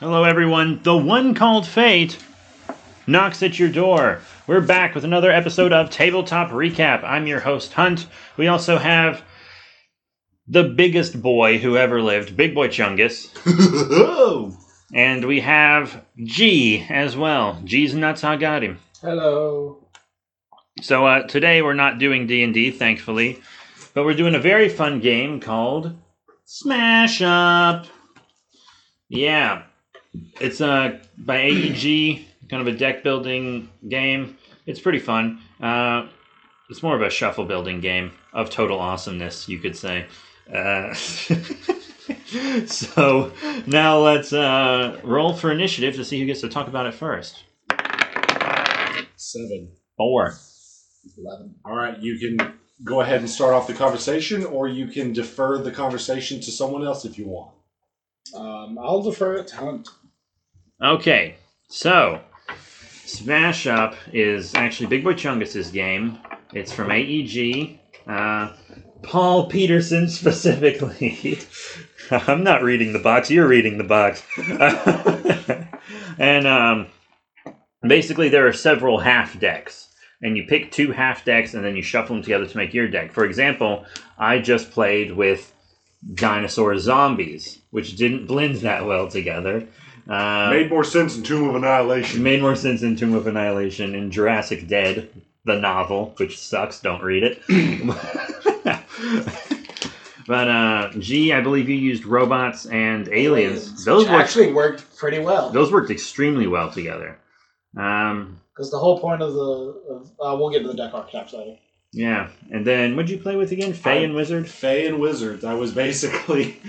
Hello everyone, the one called Fate knocks at your door. We're back with another episode of Tabletop Recap. I'm your host, Hunt. We also have the biggest boy who ever lived, Big Boi Chungus. And we have G as well. G's nuts, I got him. Hello. So today we're not doing D&D, thankfully, but we're doing a very fun game called Smash Up. Yeah. It's by AEG, kind of a deck building game. It's pretty fun. It's more of a shuffle building game of total awesomeness, you could say. So now let's roll for initiative to see who gets to talk about it first. 7. 4. 11. All right, you can go ahead and start off the conversation, or you can defer the conversation to someone else if you want. I'll defer it to Hunt. Okay, so Smash Up is actually Big Boi Chungus's game. It's from AEG, Paul Peterson specifically. I'm not reading the box, you're reading the box. And basically there are several half decks, and you pick two half decks and then you shuffle them together to make your deck. For example, I just played with Dinosaur Zombies, which didn't blend that well together. Made more sense in Tomb of Annihilation. Made more sense in Tomb of Annihilation, in Jurassic Dead, the novel, which sucks, don't read it. But, G, I believe you used robots and aliens. Those actually worked pretty well. Those worked extremely well together. Because the whole point of we'll get to the deck archetypes later. Yeah, and then what'd you play with again? Fae and Wizards. I was basically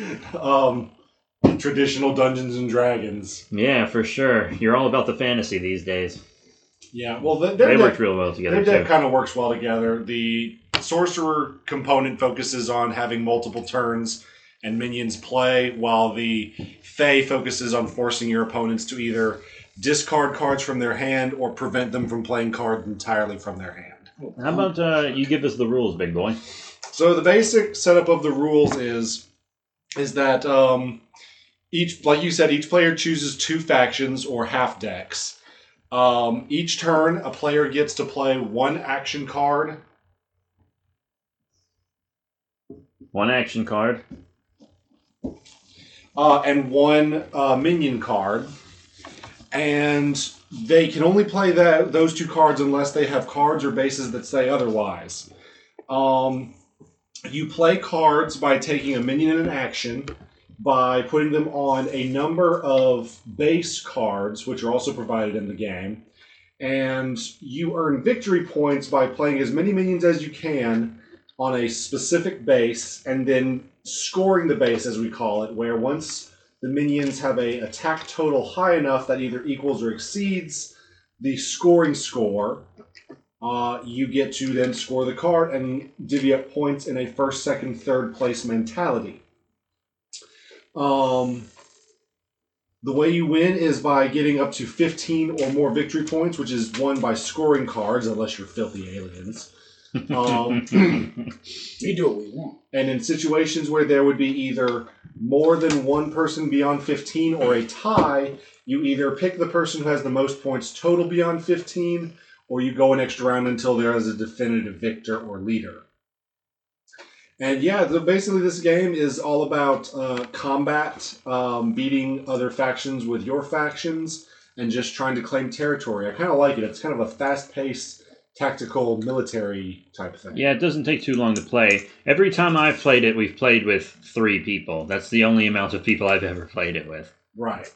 traditional Dungeons and Dragons. Yeah, for sure. You're all about the fantasy these days. Yeah, well, they worked real well together. Their deck kind of works well together. The sorcerer component focuses on having multiple turns and minions play, while the Fae focuses on forcing your opponents to either discard cards from their hand or prevent them from playing cards entirely from their hand. How about you give us the rules, Big Boi? So the basic setup of the rules is that each player chooses two factions or half decks. Each turn, a player gets to play one action card. One action card. And one minion card. And they can only play those two cards unless they have cards or bases that say otherwise. You play cards by taking a minion in an action, by putting them on a number of base cards, which are also provided in the game, and you earn victory points by playing as many minions as you can on a specific base, and then scoring the base, as we call it, where once the minions have an attack total high enough that either equals or exceeds the scoring score. You get to then score the card and divvy up points in a first, second, third place mentality. The way you win is by getting up to 15 or more victory points, which is won by scoring cards, unless you're filthy aliens. We do what we want. And in situations where there would be either more than one person beyond 15 or a tie, you either pick the person who has the most points total beyond 15, or you go an extra round until there is a definitive victor or leader. And yeah, basically this game is all about combat, beating other factions with your factions, and just trying to claim territory. I kind of like it. It's kind of a fast-paced tactical military type thing. Yeah, it doesn't take too long to play. Every time I've played it, we've played with 3 people. That's the only amount of people I've ever played it with. Right.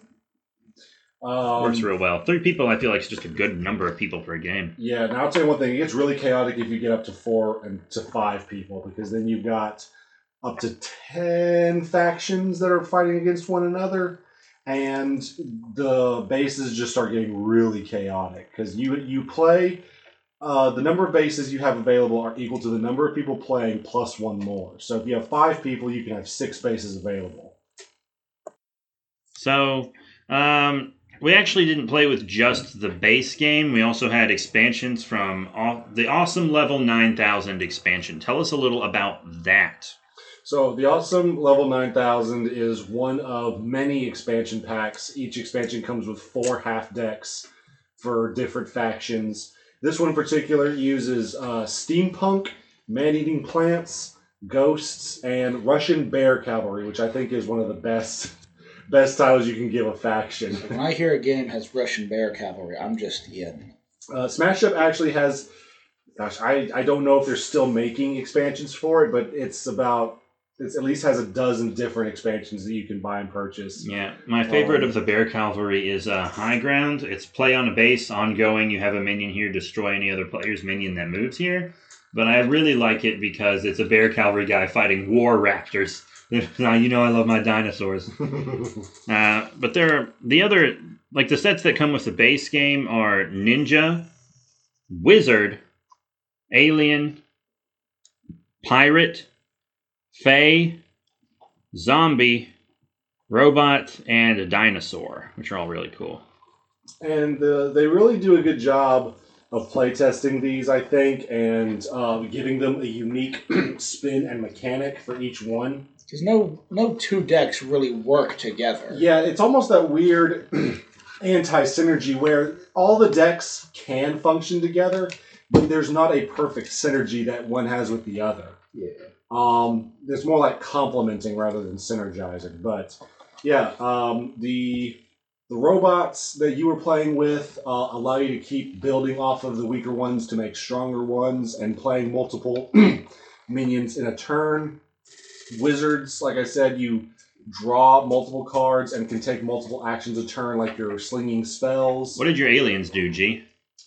Works real well. 3 people, I feel like, is just a good number of people per game. Yeah, and I'll tell you one thing. It gets really chaotic if you get up to 4 and to 5 people, because then you've got up to 10 factions that are fighting against one another. And the bases just start getting really chaotic, because you play... the number of bases you have available are equal to the number of people playing plus 1 more. So if you have 5 people, you can have 6 bases available. So we actually didn't play with just the base game. We also had expansions from the Awesome Level 9000 expansion. Tell us a little about that. So the Awesome Level 9000 is one of many expansion packs. Each expansion comes with 4 half decks for different factions. This one in particular uses steampunk, man-eating plants, ghosts, and Russian bear cavalry, which I think is one of the best titles you can give a faction. So when I hear a game has Russian bear cavalry, I'm just in. Smash Up actually has, gosh, I don't know if they're still making expansions for it, but it's about, it at least has a dozen different expansions that you can buy and purchase. Yeah, my favorite of the bear cavalry is High Ground. It's play on a base, ongoing, you have a minion here, destroy any other player's minion that moves here. But I really like it because it's a bear cavalry guy fighting war raptors. Now, you know I love my dinosaurs. But there are the other, like the sets that come with the base game are Ninja, Wizard, Alien, Pirate, Fae, Zombie, Robot, and a Dinosaur, which are all really cool. And they really do a good job of playtesting these, I think, and giving them a unique spin and mechanic for each one. Because no two decks really work together. Yeah, it's almost that weird anti-synergy where all the decks can function together, but there's not a perfect synergy that one has with the other. Yeah. It's more like complementing rather than synergizing. But yeah, the robots that you were playing with allow you to keep building off of the weaker ones to make stronger ones and playing multiple minions in a turn. Wizards, like I said, you draw multiple cards and can take multiple actions a turn, like you're slinging spells. What did your aliens do, G?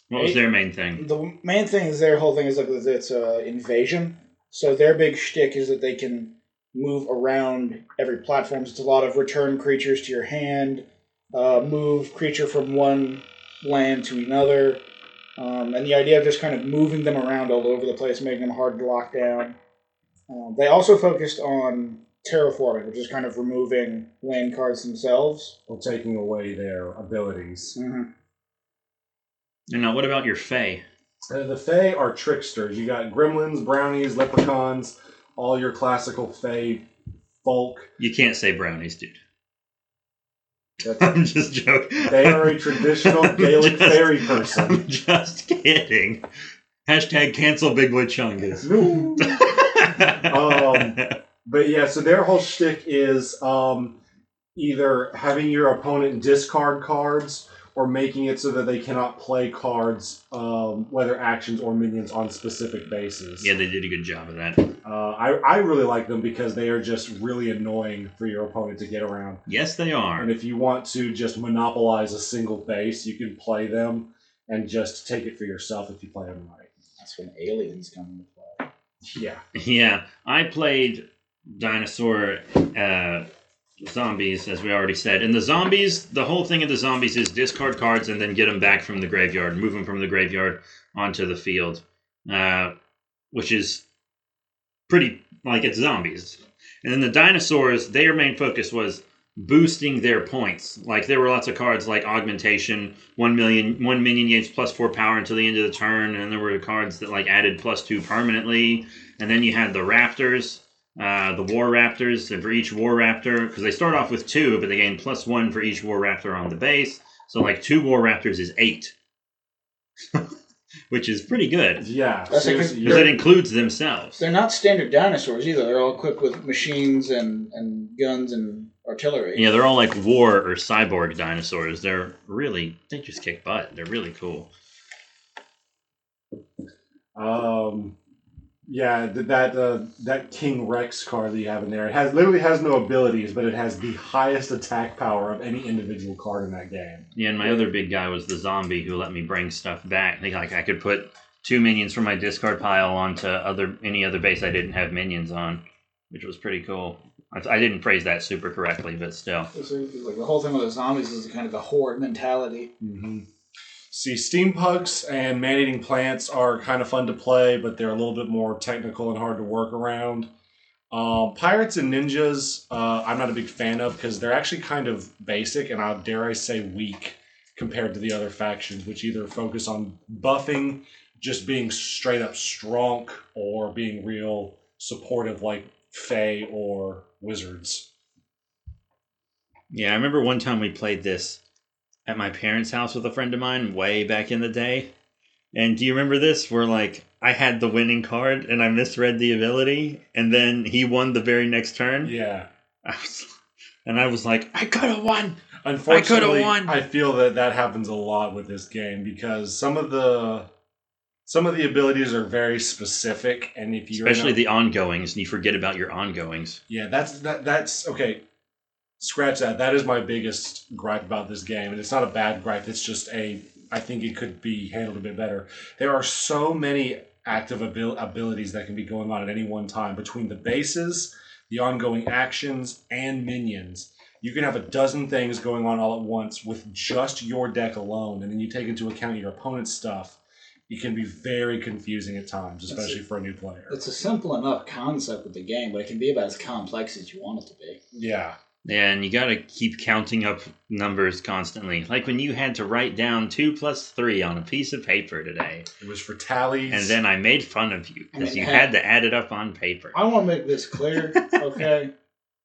What was their main thing? The main thing is their whole thing is like it's invasion. So their big shtick is that they can move around every platform. It's a lot of return creatures to your hand. Move creature from one land to another, and the idea of just kind of moving them around all over the place, making them hard to lock down. They also focused on terraforming, which is kind of removing land cards themselves. Or taking away their abilities. Mm-hmm. And now what about your Fae? The Fae are tricksters. You got gremlins, brownies, leprechauns, all your classical Fae folk. You can't say brownies, dude. I'm just joking. They are a traditional Gaelic fairy person. I'm just kidding. Hashtag cancel Big Boi Chungus. But yeah, so their whole shtick is either having your opponent discard cards or making it so that they cannot play cards, whether actions or minions, on specific bases. Yeah, they did a good job of that. I really like them because they are just really annoying for your opponent to get around. Yes, they are. And if you want to just monopolize a single base, you can play them and just take it for yourself if you play them right. That's when aliens come into play. Yeah. Yeah. I played Dinosaur... Zombies, as we already said. And the zombies, the whole thing of the zombies is discard cards and then get them back from the graveyard, move them from the graveyard onto the field, which is pretty, like, it's zombies. And then the dinosaurs, their main focus was boosting their points. Like, there were lots of cards like Augmentation, one minion gains +4 power until the end of the turn, and there were cards that, like, added +2 permanently. And then you had the Raptors. The War Raptors, and for each War Raptor, because they start off with 2, but they gain +1 for each War Raptor on the base. So, like, 2 War Raptors is 8, which is pretty good. Yeah, because it includes themselves. They're not standard dinosaurs either. They're all equipped with machines and guns and artillery. Yeah, they're all like war or cyborg dinosaurs. They just kick butt. They're really cool. Yeah, that King Rex card that you have in there, it literally has no abilities, but it has the highest attack power of any individual card in that game. Yeah, and my other big guy was the zombie who let me bring stuff back. Like, I could put 2 minions from my discard pile onto any other base I didn't have minions on, which was pretty cool. I didn't phrase that super correctly, but still. Like the whole thing with the zombies is kind of the horde mentality. Mm-hmm. See, steampunks and man-eating plants are kind of fun to play, but they're a little bit more technical and hard to work around. Pirates and ninjas, I'm not a big fan of because they're actually kind of basic and, dare I say, weak compared to the other factions, which either focus on buffing, just being straight up strong, or being real supportive like fae or wizards. Yeah, I remember one time we played this at my parents' house with a friend of mine way back in the day. And do you remember this? Where, like, I had the winning card and I misread the ability and then he won the very next turn? Yeah. I was like, I could have won! Unfortunately, I feel that happens a lot with this game because some of the abilities are very specific, and if you especially the ongoings, and you forget about your ongoings. Yeah, that's okay. Scratch that. That is my biggest gripe about this game, and it's not a bad gripe. It's just I think it could be handled a bit better. There are so many active abilities that can be going on at any one time between the bases, the ongoing actions, and minions. You can have a dozen things going on all at once with just your deck alone, and then you take into account your opponent's stuff. It can be very confusing at times, especially for a new player. It's a simple enough concept with the game, but it can be about as complex as you want it to be. Yeah. And you got to keep counting up numbers constantly. Like when you had to write down 2 + 3 on a piece of paper today. It was for tallies. And then I made fun of you because you had to add it up on paper. I want to make this clear, okay?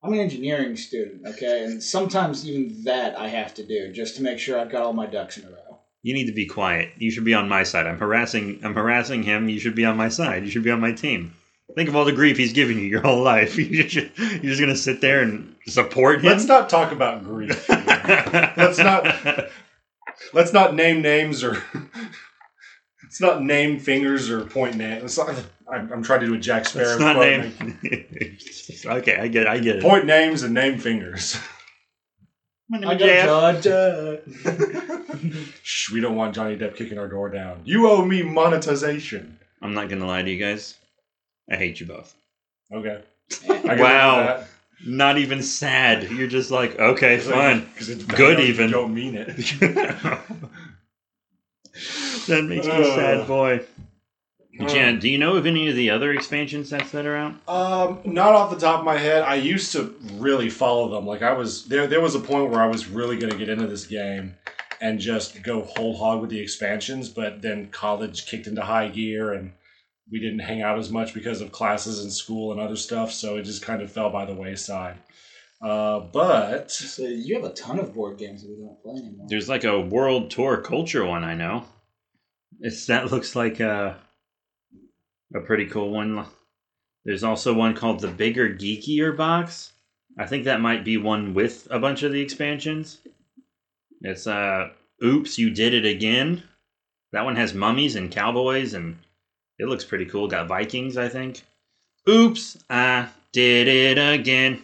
I'm an engineering student, okay? And sometimes even that I have to do just to make sure I've got all my ducks in a row. You need to be quiet. You should be on my side. I'm harassing him. You should be on my side. You should be on my team. Think of all the grief he's given you your whole life. You're just going to sit there and support him? Let's not talk about grief. Let's not name names or... Let's not name fingers or point names. I'm trying to do a Jack Sparrow. Let's not name... Okay, I get it. Point names and name fingers. My name is Georgia. Shh, we don't want Johnny Depp kicking our door down. You owe me monetization. I'm not going to lie to you guys. I hate you both. Okay. Wow. Not even sad. You're just like, okay, fine. It's good even. You don't mean it. That makes me a sad boy. Jan, do you know of any of the other expansion sets that are out? Not off the top of my head. I used to really follow them. Like I was there was a point where I was really going to get into this game and just go whole hog with the expansions, but then college kicked into high gear and we didn't hang out as much because of classes and school and other stuff, so it just kind of fell by the wayside. But... So you have a ton of board games that we don't play anymore. There's like a World Tour Culture one, I know. That looks like a pretty cool one. There's also one called the Bigger Geekier Box. I think that might be one with a bunch of the expansions. It's, Oops, You Did It Again. That one has mummies and cowboys and... It looks pretty cool. Got Vikings, I think. Oops, I did it again.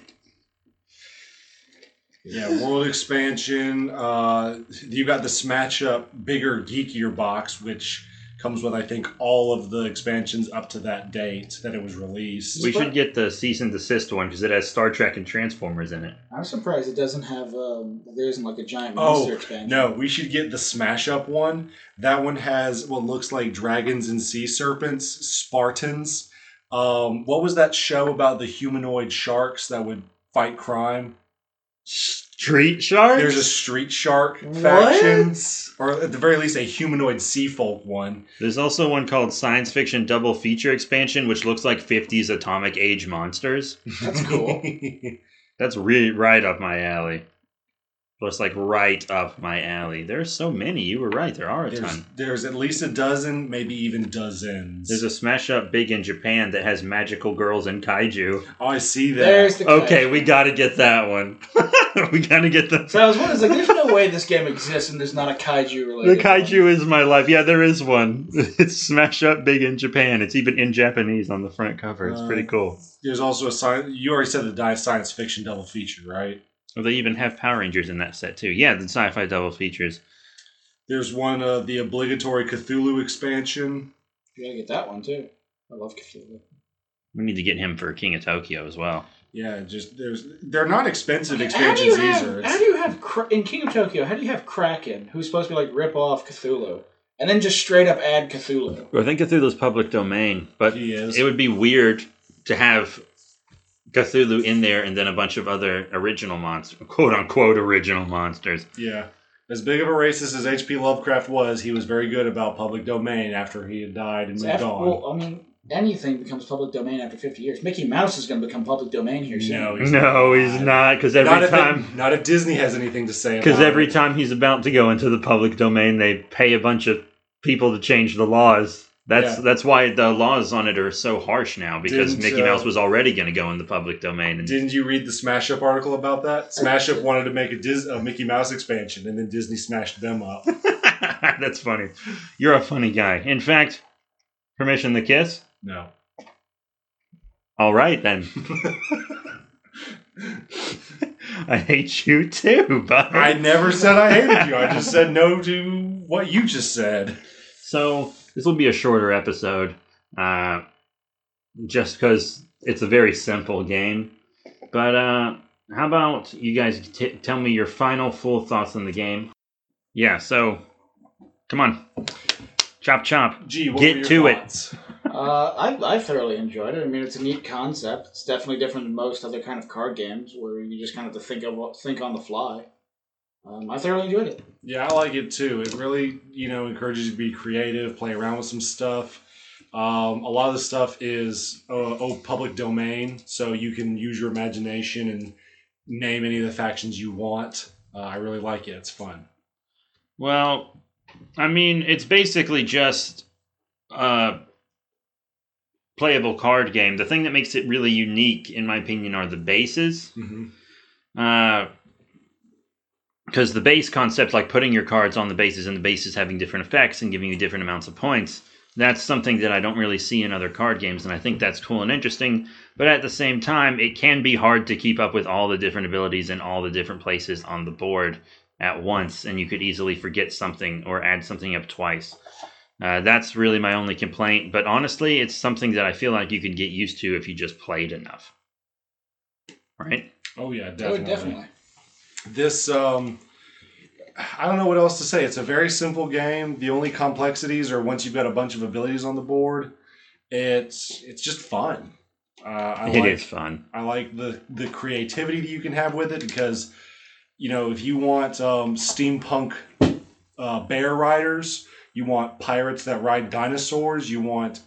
Yeah, World Expansion. You got the Smash Up Bigger Geekier Box, which comes with, I think, all of the expansions up to that date that it was released. We should get the Cease and Desist one because it has Star Trek and Transformers in it. I'm surprised it doesn't have, there isn't like a giant monster expansion. No, we should get the Smash Up one. That one has what looks like dragons and sea serpents, Spartans. What was that show about the humanoid sharks that would fight crime? Street shark? There's a street shark faction. Or at the very least a humanoid sea folk one. There's also one called Science Fiction Double Feature Expansion, which looks like 50s Atomic Age monsters. That's cool. That's really right up my alley. Just like right up my alley. There's so many. You were right. There are a ton. There's at least a dozen, maybe even dozens. There's a Smash Up Big in Japan that has magical girls and kaiju. Oh, I see that. There's the kaiju. Okay, we got to get that one. We got to get that. So I was wondering, there's no way this game exists and there's not a kaiju related. The kaiju is my life. Yeah, there is one. It's Smash Up Big in Japan. It's even in Japanese on the front cover. It's pretty cool. There's also a science. You already said the science fiction double feature, right? Well, they even have Power Rangers in that set, too. Yeah, the sci-fi double features. There's one, the obligatory Cthulhu expansion. You gotta get that one, too. I love Cthulhu. We need to get him for King of Tokyo as well. Yeah, just they're not expensive expansions either. In King of Tokyo, how do you have Kraken, who's supposed to be like rip off Cthulhu, and then just straight up add Cthulhu? Well, I think Cthulhu's public domain, but it would be weird to have... Cthulhu in there, and then a bunch of other original monsters, quote-unquote original monsters. Yeah. As big of a racist as H.P. Lovecraft was, he was very good about public domain after he had died and moved on. Well, I mean, anything becomes public domain after 50 years. Mickey Mouse is going to become public domain here soon. No, he's not. Because not if Disney has anything to say about it. Because every time he's about to go into the public domain, they pay a bunch of people to change the laws. That's why the laws on it are so harsh now, because Mickey Mouse was already going to go in the public domain. And didn't you read the Smash Up article about that? Smash Up wanted to make a Mickey Mouse expansion, and then Disney smashed them up. That's funny. You're a funny guy. In fact, permission to kiss? No. All right, then. I hate you too, bud. I never said I hated you. I just said no to what you just said. So... this will be a shorter episode, just because it's a very simple game. But how about you guys tell me your final full thoughts on the game? Yeah, so come on. Chop, chop. Gee, get to it. I thoroughly enjoyed it. I mean, it's a neat concept. It's definitely different than most other kind of card games where you just kind of have to think on the fly. I thoroughly enjoyed it. Yeah, I like it too. It really, encourages you to be creative, play around with some stuff. A lot of the stuff is public domain, so you can use your imagination and name any of the factions you want. I really like it. It's fun. Well, I mean, it's basically just a playable card game. The thing that makes it really unique, in my opinion, are the bases. Mm-hmm. Because the base concept, like putting your cards on the bases and the bases having different effects and giving you different amounts of points, that's something that I don't really see in other card games, and I think that's cool and interesting. But at the same time, it can be hard to keep up with all the different abilities and all the different places on the board at once, and you could easily forget something or add something up twice. That's really my only complaint, but honestly, it's something that I feel like you could get used to if you just played enough. Right? Oh, yeah, definitely. Oh, definitely. This, I don't know what else to say. It's a very simple game. The only complexities are once you've got a bunch of abilities on the board. It's just fun. It is fun. I like the creativity that you can have with it because, if you want steampunk bear riders, you want pirates that ride dinosaurs, you want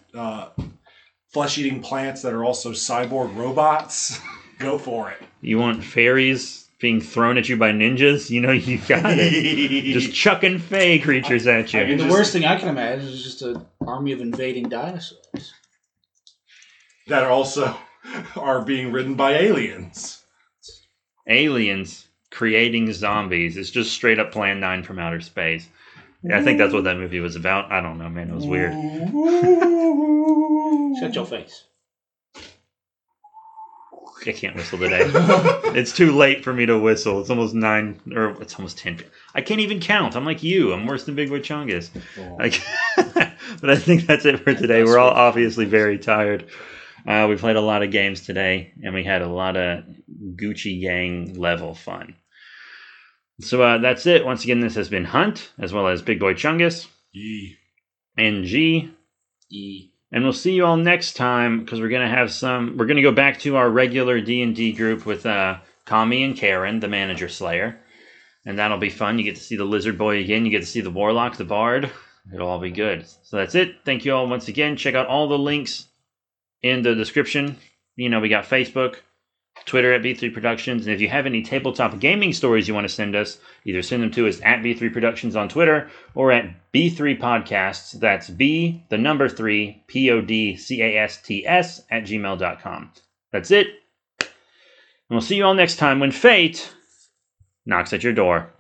flesh-eating plants that are also cyborg robots, go for it. You want fairies being thrown at you by ninjas, you got it. Just chucking fey creatures at you. The worst thing I can imagine is just an army of invading dinosaurs. That also are being ridden by aliens. Aliens creating zombies. It's just straight up Plan 9 from outer space. I think that's what that movie was about. I don't know, man. It was weird. Shut your face. I can't whistle today. It's too late for me to whistle. It's almost 9, or it's almost 10. I can't even count. I'm like you. I'm worse than Big Boi Chungus. But I think that's it for today. We're all obviously very tired. We played a lot of games today, and we had a lot of Gucci Gang level fun. So that's it. Once again, this has been Hunt, as well as Big Boi Chungus. E. And G. E. And we'll see you all next time because we're going to have we're going to go back to our regular D&D group with Kami and Karen, the Manager Slayer. And that'll be fun. You get to see the Lizard Boy again. You get to see the Warlock, the Bard. It'll all be good. So that's it. Thank you all once again. Check out all the links in the description. We got Facebook, Twitter at B3 Productions. And if you have any tabletop gaming stories you want to send us, either send them to us at B3 Productions on Twitter or at B3 Podcasts. That's B, 3, Podcasts @gmail.com. That's it. And we'll see you all next time when fate knocks at your door.